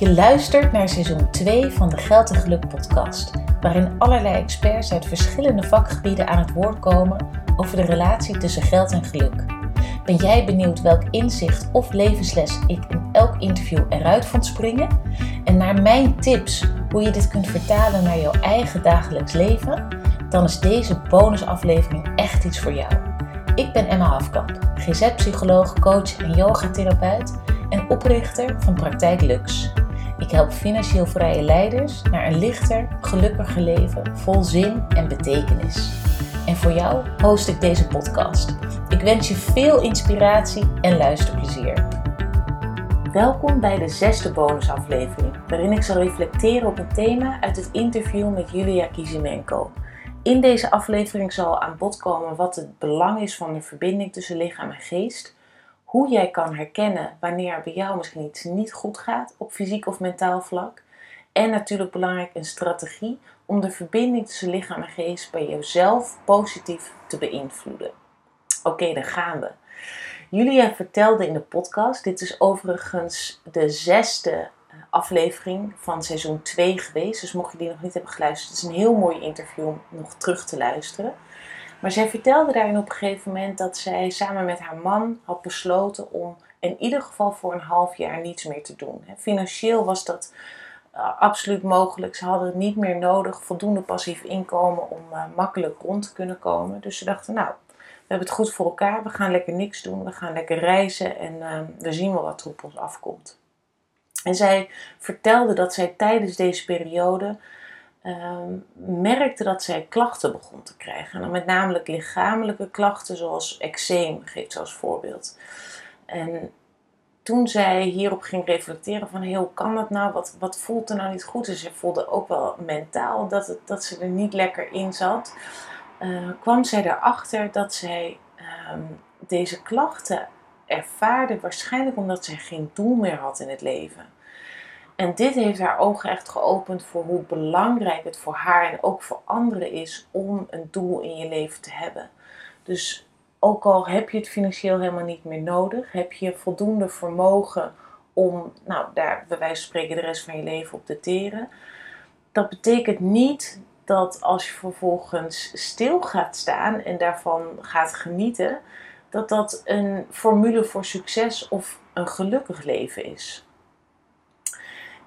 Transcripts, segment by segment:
Je luistert naar seizoen 2 van de Geld en Geluk podcast, waarin allerlei experts uit verschillende vakgebieden aan het woord komen over de relatie tussen geld en geluk. Ben jij benieuwd welk inzicht of levensles ik in elk interview eruit vond springen? En naar mijn tips hoe je dit kunt vertalen naar jouw eigen dagelijks leven? Dan is deze bonusaflevering echt iets voor jou. Ik ben Emma Hafkamp, GZ-psycholoog, coach en yogatherapeut en oprichter van Praktijk Lux. Ik help financieel vrije leiders naar een lichter, gelukkiger leven vol zin en betekenis. En voor jou host ik deze podcast. Ik wens je veel inspiratie en luisterplezier. Welkom bij de 6e bonusaflevering, waarin ik zal reflecteren op het thema uit het interview met Julia Kizimenko. In deze aflevering zal aan bod komen wat het belang is van de verbinding tussen lichaam en geest, hoe jij kan herkennen wanneer bij jou misschien iets niet goed gaat op fysiek of mentaal vlak en natuurlijk belangrijk een strategie om de verbinding tussen lichaam en geest bij jezelf positief te beïnvloeden. Oké, daar gaan we. Julia vertelde in de podcast, dit is overigens de 6e aflevering van seizoen 2 geweest, dus mocht je die nog niet hebben geluisterd, het is een heel mooi interview om nog terug te luisteren. Maar zij vertelde daarin op een gegeven moment dat zij samen met haar man had besloten om in ieder geval voor een half jaar niets meer te doen. Financieel was dat absoluut mogelijk. Ze hadden het niet meer nodig, voldoende passief inkomen om makkelijk rond te kunnen komen. Dus ze dachten, nou, we hebben het goed voor elkaar, we gaan lekker niks doen, we gaan lekker reizen en we zien wel wat er op ons afkomt. En zij vertelde dat zij tijdens deze periode merkte dat zij klachten begon te krijgen. En dan met name lichamelijke klachten zoals eczeem, geeft ze als voorbeeld. En toen zij hierop ging reflecteren van hoe kan dat nou, wat voelt er nou niet goed? En ze voelde ook wel mentaal dat ze er niet lekker in zat. Kwam zij erachter dat zij deze klachten ervaarde waarschijnlijk omdat zij geen doel meer had in het leven. En dit heeft haar ogen echt geopend voor hoe belangrijk het voor haar en ook voor anderen is om een doel in je leven te hebben. Dus ook al heb je het financieel helemaal niet meer nodig, heb je voldoende vermogen om, nou, daar bij wijze van spreken de rest van je leven op te teren. Dat betekent niet dat als je vervolgens stil gaat staan en daarvan gaat genieten, dat een formule voor succes of een gelukkig leven is.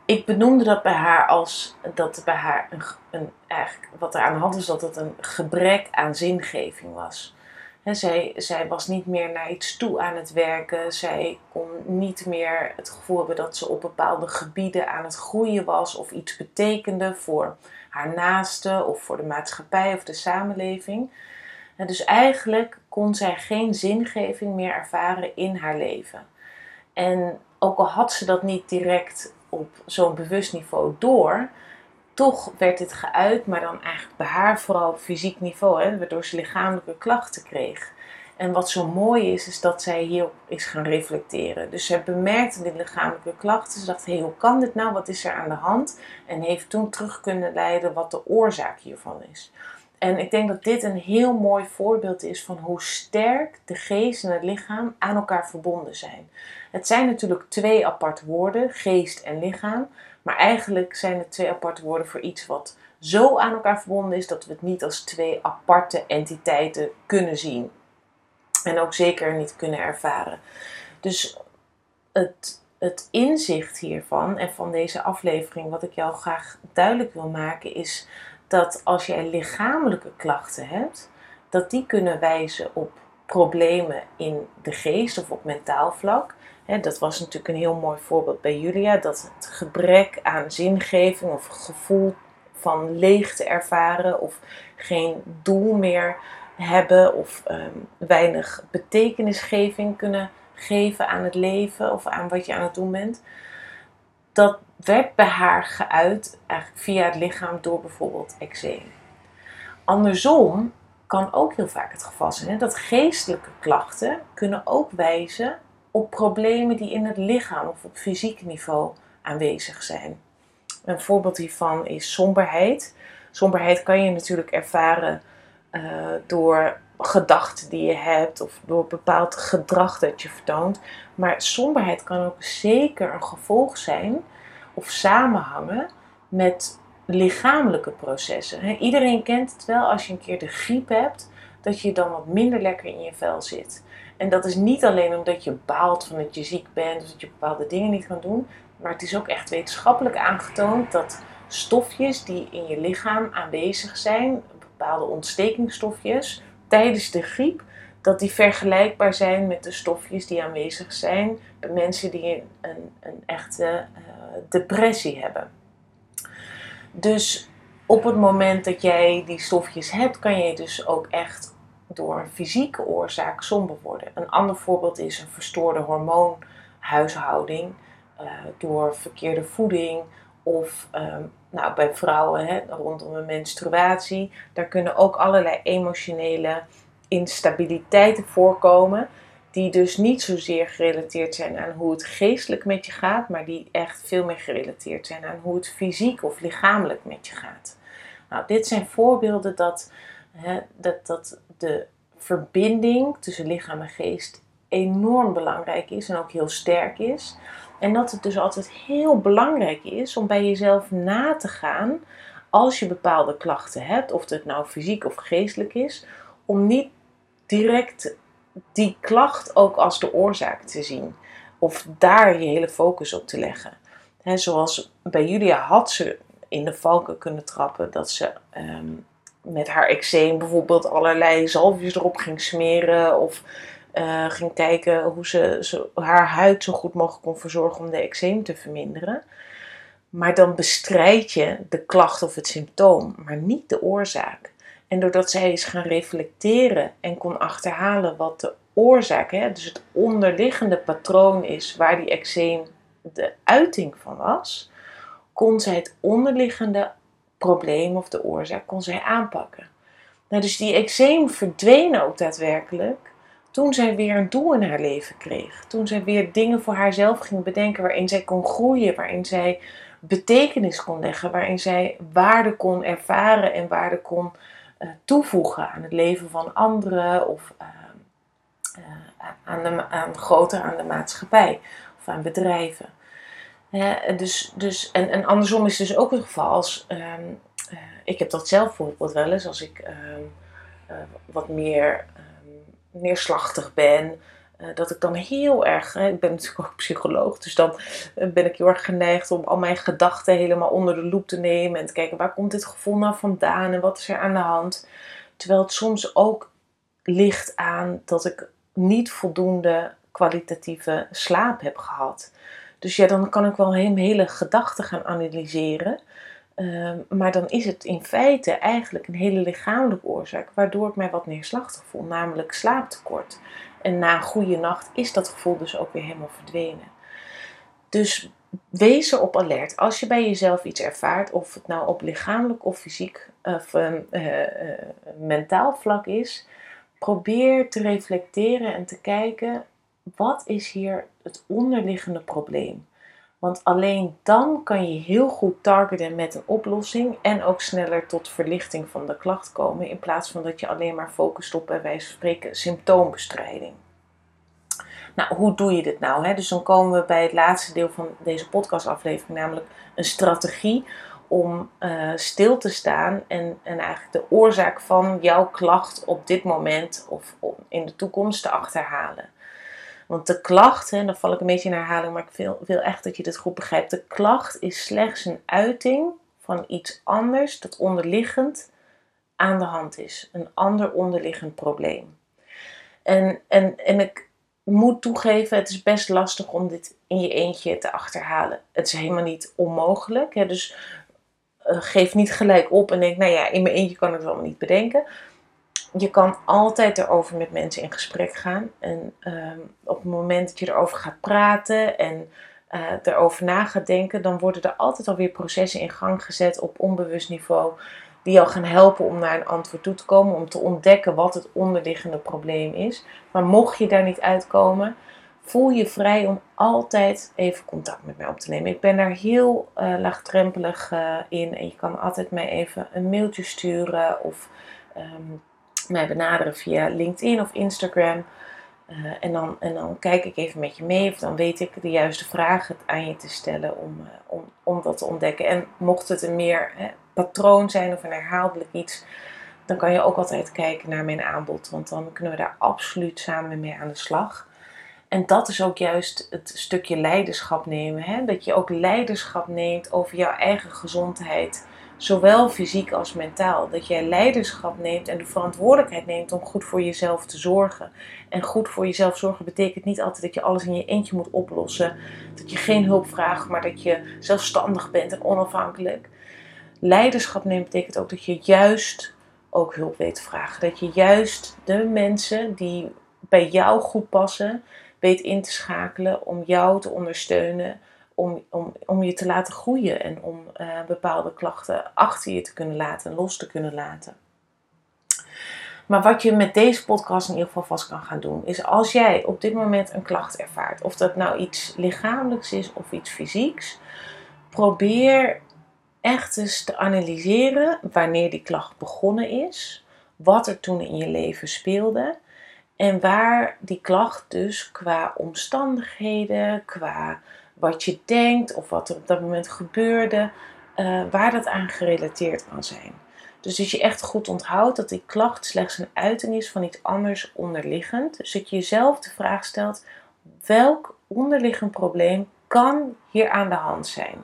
Ik benoemde dat bij haar als dat bij haar eigenlijk wat er aan de hand is, dat het een gebrek aan zingeving was. Zij was niet meer naar iets toe aan het werken. Zij kon niet meer het gevoel hebben dat ze op bepaalde gebieden aan het groeien was of iets betekende voor haar naasten of voor de maatschappij of de samenleving. En dus eigenlijk kon zij geen zingeving meer ervaren in haar leven. En ook al had ze dat niet direct op zo'n bewust niveau door, toch werd dit geuit, maar dan eigenlijk bij haar vooral op fysiek niveau, waardoor ze lichamelijke klachten kreeg. En wat zo mooi is dat zij hierop is gaan reflecteren. Dus zij bemerkte de lichamelijke klachten, ze dacht, hoe kan dit nou, wat is er aan de hand? En heeft toen terug kunnen leiden wat de oorzaak hiervan is. En ik denk dat dit een heel mooi voorbeeld is van hoe sterk de geest en het lichaam aan elkaar verbonden zijn. Het zijn natuurlijk 2 aparte woorden, geest en lichaam. Maar eigenlijk zijn het 2 aparte woorden voor iets wat zo aan elkaar verbonden is dat we het niet als 2 aparte entiteiten kunnen zien. En ook zeker niet kunnen ervaren. Dus het inzicht hiervan en van deze aflevering, wat ik jou graag duidelijk wil maken, is dat als jij lichamelijke klachten hebt, dat die kunnen wijzen op problemen in de geest of op mentaal vlak. Dat was natuurlijk een heel mooi voorbeeld bij Julia, dat het gebrek aan zingeving of gevoel van leegte ervaren of geen doel meer hebben of weinig betekenisgeving kunnen geven aan het leven of aan wat je aan het doen bent. Dat werd bij haar geuit eigenlijk via het lichaam door bijvoorbeeld eczeem. Andersom kan ook heel vaak het geval zijn dat geestelijke klachten kunnen ook wijzen op problemen die in het lichaam of op fysiek niveau aanwezig zijn. Een voorbeeld hiervan is somberheid. Somberheid kan je natuurlijk ervaren door gedachten die je hebt of door bepaald gedrag dat je vertoont. Maar somberheid kan ook zeker een gevolg zijn of samenhangen met lichamelijke processen. Iedereen kent het wel, als je een keer de griep hebt, dat je dan wat minder lekker in je vel zit. En dat is niet alleen omdat je baalt van dat je ziek bent of dat je bepaalde dingen niet kan doen, maar het is ook echt wetenschappelijk aangetoond dat stofjes die in je lichaam aanwezig zijn, bepaalde ontstekingsstofjes, tijdens de griep, dat die vergelijkbaar zijn met de stofjes die aanwezig zijn bij mensen die een echte depressie hebben. Dus op het moment dat jij die stofjes hebt, kan je dus ook echt door een fysieke oorzaak somber worden. Een ander voorbeeld is een verstoorde hormoonhuishouding door verkeerde voeding of bij vrouwen rondom een menstruatie. Daar kunnen ook allerlei emotionele instabiliteiten voorkomen die dus niet zozeer gerelateerd zijn aan hoe het geestelijk met je gaat, maar die echt veel meer gerelateerd zijn aan hoe het fysiek of lichamelijk met je gaat. Nou, dit zijn voorbeelden dat de verbinding tussen lichaam en geest enorm belangrijk is en ook heel sterk is. En dat het dus altijd heel belangrijk is om bij jezelf na te gaan als je bepaalde klachten hebt, of het nou fysiek of geestelijk is, om niet direct die klacht ook als de oorzaak te zien. Of daar je hele focus op te leggen. Zoals bij Julia had ze in de valken kunnen trappen dat ze met haar eczeem bijvoorbeeld allerlei zalfjes erop ging smeren. Of ging kijken hoe ze haar huid zo goed mogelijk kon verzorgen om de eczeem te verminderen. Maar dan bestrijd je de klacht of het symptoom, maar niet de oorzaak. En doordat zij is gaan reflecteren en kon achterhalen wat de oorzaak, dus het onderliggende patroon is waar die eczeem de uiting van was, kon zij het onderliggende probleem of de oorzaak kon zij aanpakken. Nou, dus die eczeem verdween ook daadwerkelijk toen zij weer een doel in haar leven kreeg. Toen zij weer dingen voor haarzelf ging bedenken waarin zij kon groeien, waarin zij betekenis kon leggen, waarin zij waarde kon ervaren en waarde kon toevoegen aan het leven van anderen of aan de maatschappij of aan bedrijven. En andersom is dus ook het geval als ik heb dat zelf bijvoorbeeld wel eens als ik wat meer neerslachtig ben, dat ik dan heel erg, ik ben natuurlijk ook psycholoog, dus dan ben ik heel erg geneigd om al mijn gedachten helemaal onder de loep te nemen en te kijken waar komt dit gevoel nou vandaan en wat is er aan de hand. Terwijl het soms ook ligt aan dat ik niet voldoende kwalitatieve slaap heb gehad. Dus ja, dan kan ik wel hele gedachten gaan analyseren, maar dan is het in feite eigenlijk een hele lichamelijke oorzaak waardoor ik mij wat neerslachtig voel, namelijk slaaptekort. En na een goede nacht is dat gevoel dus ook weer helemaal verdwenen. Dus wees er op alert. Als je bij jezelf iets ervaart, of het nou op lichamelijk of fysiek of mentaal vlak is, probeer te reflecteren en te kijken, wat is hier het onderliggende probleem? Want alleen dan kan je heel goed targeten met een oplossing en ook sneller tot verlichting van de klacht komen, in plaats van dat je alleen maar focust op bij wijze van spreken symptoombestrijding. Nou, hoe doe je dit nou? Dus dan komen we bij het laatste deel van deze podcastaflevering, namelijk een strategie om stil te staan en eigenlijk de oorzaak van jouw klacht op dit moment of in de toekomst te achterhalen. Want de klacht, en dan val ik een beetje in herhaling, maar ik wil echt dat je dit goed begrijpt. De klacht is slechts een uiting van iets anders dat onderliggend aan de hand is. Een ander onderliggend probleem. En ik moet toegeven, het is best lastig om dit in je eentje te achterhalen. Het is helemaal niet onmogelijk. Hè? Dus geef niet gelijk op en denk, nou ja, in mijn eentje kan ik het allemaal niet bedenken. Je kan altijd erover met mensen in gesprek gaan. En op het moment dat je erover gaat praten en erover na gaat denken, dan worden er altijd alweer processen in gang gezet op onbewust niveau die jou gaan helpen om naar een antwoord toe te komen, om te ontdekken wat het onderliggende probleem is. Maar mocht je daar niet uitkomen, voel je vrij om altijd even contact met mij op te nemen. Ik ben daar heel laagdrempelig in en je kan altijd mij even een mailtje sturen of mij benaderen via LinkedIn of Instagram. En dan kijk ik even met je mee of dan weet ik de juiste vragen aan je te stellen om dat te ontdekken. En mocht het een meer patroon zijn of een herhaaldelijk iets, dan kan je ook altijd kijken naar mijn aanbod. Want dan kunnen we daar absoluut samen mee aan de slag. En dat is ook juist het stukje leiderschap nemen. Dat je ook leiderschap neemt over jouw eigen gezondheid. Zowel fysiek als mentaal. Dat jij leiderschap neemt en de verantwoordelijkheid neemt om goed voor jezelf te zorgen. En goed voor jezelf zorgen betekent niet altijd dat je alles in je eentje moet oplossen. Dat je geen hulp vraagt, maar dat je zelfstandig bent en onafhankelijk. Leiderschap nemen betekent ook dat je juist ook hulp weet te vragen. Dat je juist de mensen die bij jou goed passen weet in te schakelen om jou te ondersteunen. Om je te laten groeien en om bepaalde klachten achter je te kunnen laten en los te kunnen laten. Maar wat je met deze podcast in ieder geval vast kan gaan doen, is als jij op dit moment een klacht ervaart, of dat nou iets lichamelijks is of iets fysieks, probeer echt eens te analyseren wanneer die klacht begonnen is, wat er toen in je leven speelde en waar die klacht dus qua omstandigheden, qua wat je denkt of wat er op dat moment gebeurde, waar dat aan gerelateerd kan zijn. Dus dat je echt goed onthoudt dat die klacht slechts een uiting is van iets anders onderliggend. Dus dat je jezelf de vraag stelt, welk onderliggend probleem kan hier aan de hand zijn?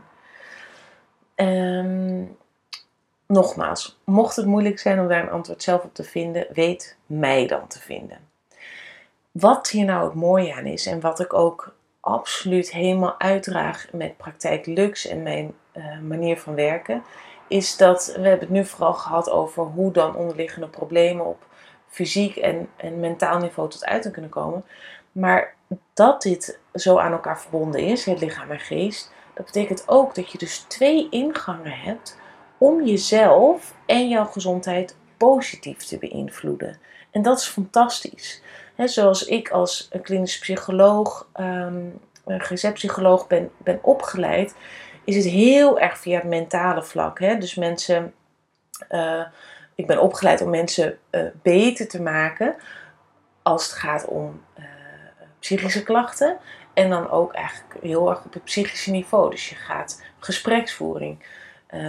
Nogmaals, mocht het moeilijk zijn om daar een antwoord zelf op te vinden, weet mij dan te vinden. Wat hier nou het mooie aan is en wat ik ook absoluut helemaal uitdraag met Praktijk Lux en mijn manier van werken, is dat we hebben het nu vooral gehad over hoe dan onderliggende problemen op fysiek en mentaal niveau tot uiting kunnen komen. Maar dat dit zo aan elkaar verbonden is, het lichaam en geest, dat betekent ook dat je dus twee ingangen hebt om jezelf en jouw gezondheid positief te beïnvloeden. En dat is fantastisch. He, zoals ik als klinisch psycholoog, GZ-psycholoog ben opgeleid, is het heel erg via het mentale vlak. He. Dus mensen, ik ben opgeleid om mensen beter te maken als het gaat om psychische klachten. En dan ook eigenlijk heel erg op het psychische niveau. Dus je gaat gespreksvoering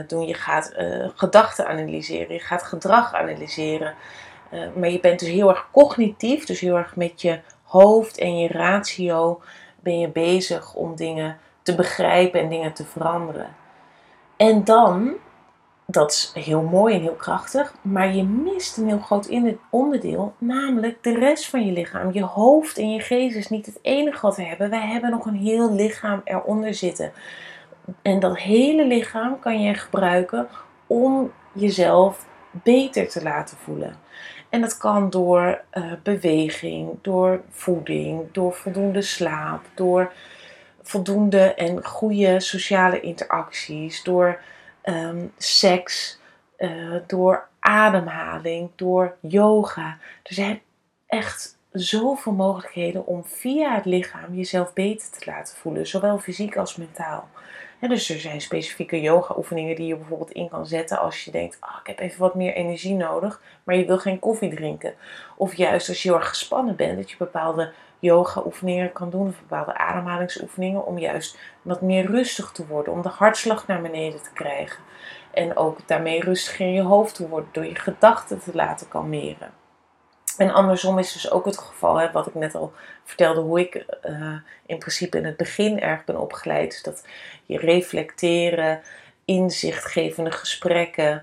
doen, je gaat gedachten analyseren, je gaat gedrag analyseren. Maar je bent dus heel erg cognitief, dus heel erg met je hoofd en je ratio ben je bezig om dingen te begrijpen en dingen te veranderen. En dan, dat is heel mooi en heel krachtig, maar je mist een heel groot onderdeel, namelijk de rest van je lichaam. Je hoofd en je geest is niet het enige wat we hebben, wij hebben nog een heel lichaam eronder zitten. En dat hele lichaam kan je gebruiken om jezelf beter te laten voelen. En dat kan door beweging, door voeding, door voldoende slaap, door voldoende en goede sociale interacties, door seks, door ademhaling, door yoga. Er zijn echt zoveel mogelijkheden om via het lichaam jezelf beter te laten voelen, zowel fysiek als mentaal. Ja, dus er zijn specifieke yoga oefeningen die je bijvoorbeeld in kan zetten als je denkt, ik heb even wat meer energie nodig, maar je wil geen koffie drinken. Of juist als je heel erg gespannen bent, dat je bepaalde yoga oefeningen kan doen, of bepaalde ademhalingsoefeningen, om juist wat meer rustig te worden, om de hartslag naar beneden te krijgen. En ook daarmee rustiger in je hoofd te worden, door je gedachten te laten kalmeren. En andersom is dus ook het geval, wat ik net al vertelde, hoe ik in principe in het begin erg ben opgeleid. Dus dat je reflecteren, inzichtgevende gesprekken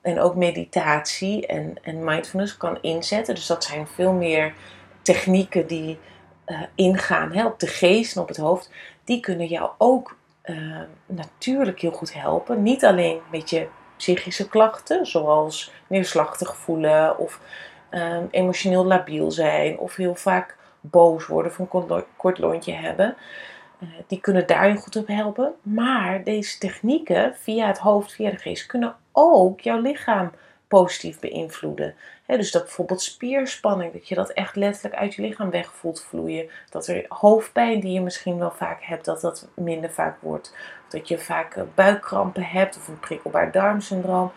en ook meditatie en mindfulness kan inzetten. Dus dat zijn veel meer technieken die ingaan op de geest en op het hoofd. Die kunnen jou ook natuurlijk heel goed helpen. Niet alleen met je psychische klachten, zoals neerslachtig voelen of emotioneel labiel zijn of heel vaak boos worden of een kort lontje hebben. Die kunnen daar je goed op helpen. Maar deze technieken via het hoofd, via de geest, kunnen ook jouw lichaam positief beïnvloeden. Dus dat bijvoorbeeld spierspanning, dat je dat echt letterlijk uit je lichaam weg voelt vloeien. Dat er hoofdpijn die je misschien wel vaak hebt, dat dat minder vaak wordt. Dat je vaak buikkrampen hebt of een prikkelbaar darmsyndroom.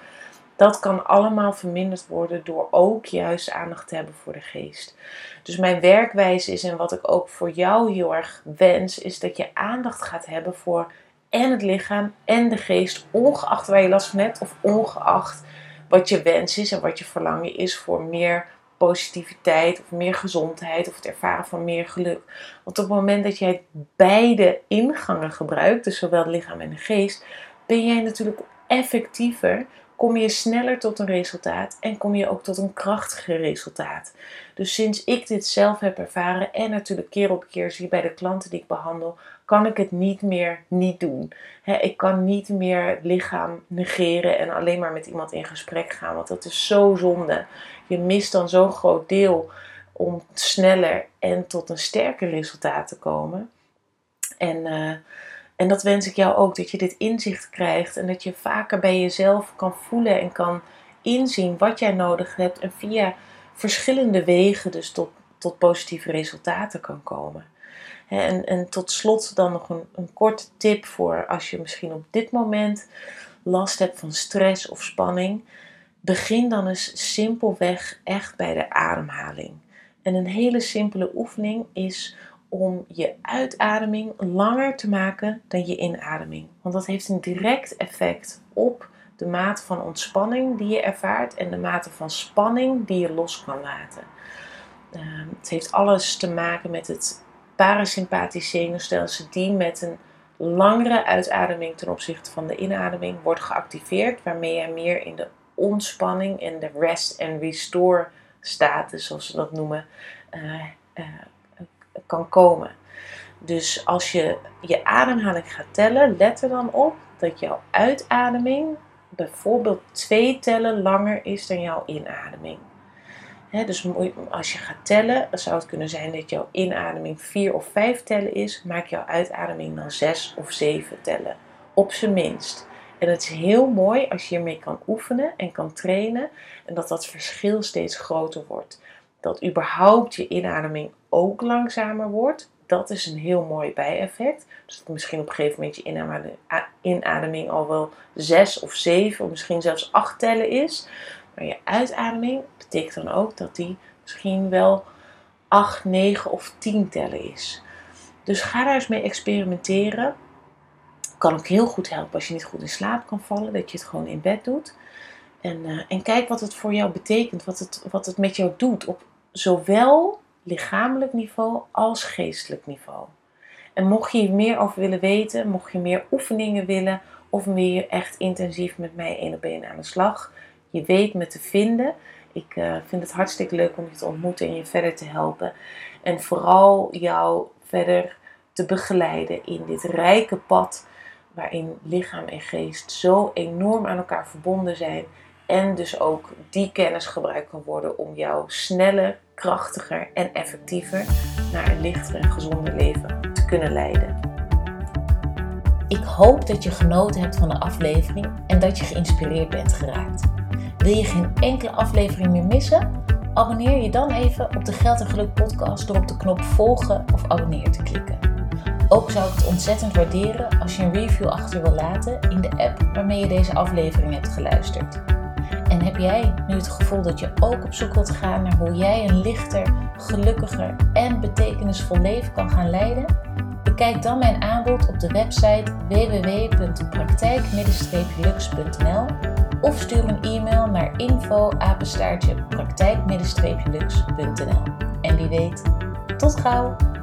Dat kan allemaal verminderd worden door ook juist aandacht te hebben voor de geest. Dus mijn werkwijze is, en wat ik ook voor jou heel erg wens, is dat je aandacht gaat hebben voor en het lichaam en de geest, ongeacht waar je last van hebt of ongeacht wat je wens is en wat je verlangen is voor meer positiviteit of meer gezondheid of het ervaren van meer geluk. Want op het moment dat jij beide ingangen gebruikt, dus zowel het lichaam en de geest, ben jij natuurlijk effectiever, kom je sneller tot een resultaat en kom je ook tot een krachtiger resultaat. Dus sinds ik dit zelf heb ervaren en natuurlijk keer op keer zie bij de klanten die ik behandel, kan ik het niet meer niet doen. Ik kan niet meer het lichaam negeren en alleen maar met iemand in gesprek gaan, want dat is zo zonde. Je mist dan zo'n groot deel om sneller en tot een sterker resultaat te komen. En dat wens ik jou ook, dat je dit inzicht krijgt en dat je vaker bij jezelf kan voelen en kan inzien wat jij nodig hebt. En via verschillende wegen dus tot positieve resultaten kan komen. En tot slot dan nog een korte tip voor als je misschien op dit moment last hebt van stress of spanning. Begin dan eens simpelweg echt bij de ademhaling. En een hele simpele oefening is om je uitademing langer te maken dan je inademing. Want dat heeft een direct effect op de mate van ontspanning die je ervaart en de mate van spanning die je los kan laten. Het heeft alles te maken met het parasympathisch zenuwstelsel die met een langere uitademing ten opzichte van de inademing wordt geactiveerd, waarmee je meer in de ontspanning en de rest and restore status, zoals ze dat noemen, kan komen. Dus als je je ademhaling gaat tellen, let er dan op dat jouw uitademing bijvoorbeeld 2 tellen langer is dan jouw inademing. Dus als je gaat tellen, zou het kunnen zijn dat jouw inademing 4 of 5 tellen is. Maak jouw uitademing dan 6 of 7 tellen. Op zijn minst. En het is heel mooi als je hiermee kan oefenen en kan trainen. En dat verschil steeds groter wordt. Dat überhaupt je inademing ook langzamer wordt. Dat is een heel mooi bijeffect. Dus dat misschien op een gegeven moment je inademing al wel 6 of 7 of misschien zelfs 8 tellen is. Maar je uitademing betekent dan ook dat die misschien wel 8, 9 of 10 tellen is. Dus ga daar eens mee experimenteren. Kan ook heel goed helpen als je niet goed in slaap kan vallen. Dat je het gewoon in bed doet. En kijk wat het voor jou betekent. Wat het met jou doet. Op zowel lichamelijk niveau als geestelijk niveau. En mocht je hier meer over willen weten. Mocht je meer oefeningen willen. Of wil je echt intensief met mij 1 op 1 aan de slag. Je weet me te vinden. Ik vind het hartstikke leuk om je te ontmoeten en je verder te helpen. En vooral jou verder te begeleiden in dit rijke pad. Waarin lichaam en geest zo enorm aan elkaar verbonden zijn. En dus ook die kennis gebruikt kan worden om jou sneller, krachtiger en effectiever naar een lichter en gezonder leven te kunnen leiden. Ik hoop dat je genoten hebt van de aflevering en dat je geïnspireerd bent geraakt. Wil je geen enkele aflevering meer missen? Abonneer je dan even op de Geld en Geluk podcast door op de knop volgen of abonneer te klikken. Ook zou ik het ontzettend waarderen als je een review achter wil laten in de app waarmee je deze aflevering hebt geluisterd. En heb jij nu het gevoel dat je ook op zoek wilt gaan naar hoe jij een lichter, gelukkiger en betekenisvol leven kan gaan leiden? Bekijk dan mijn aanbod op de website www.praktijk-lux.nl of stuur een e-mail naar info@praktijk-lux.nl. En wie weet, tot gauw!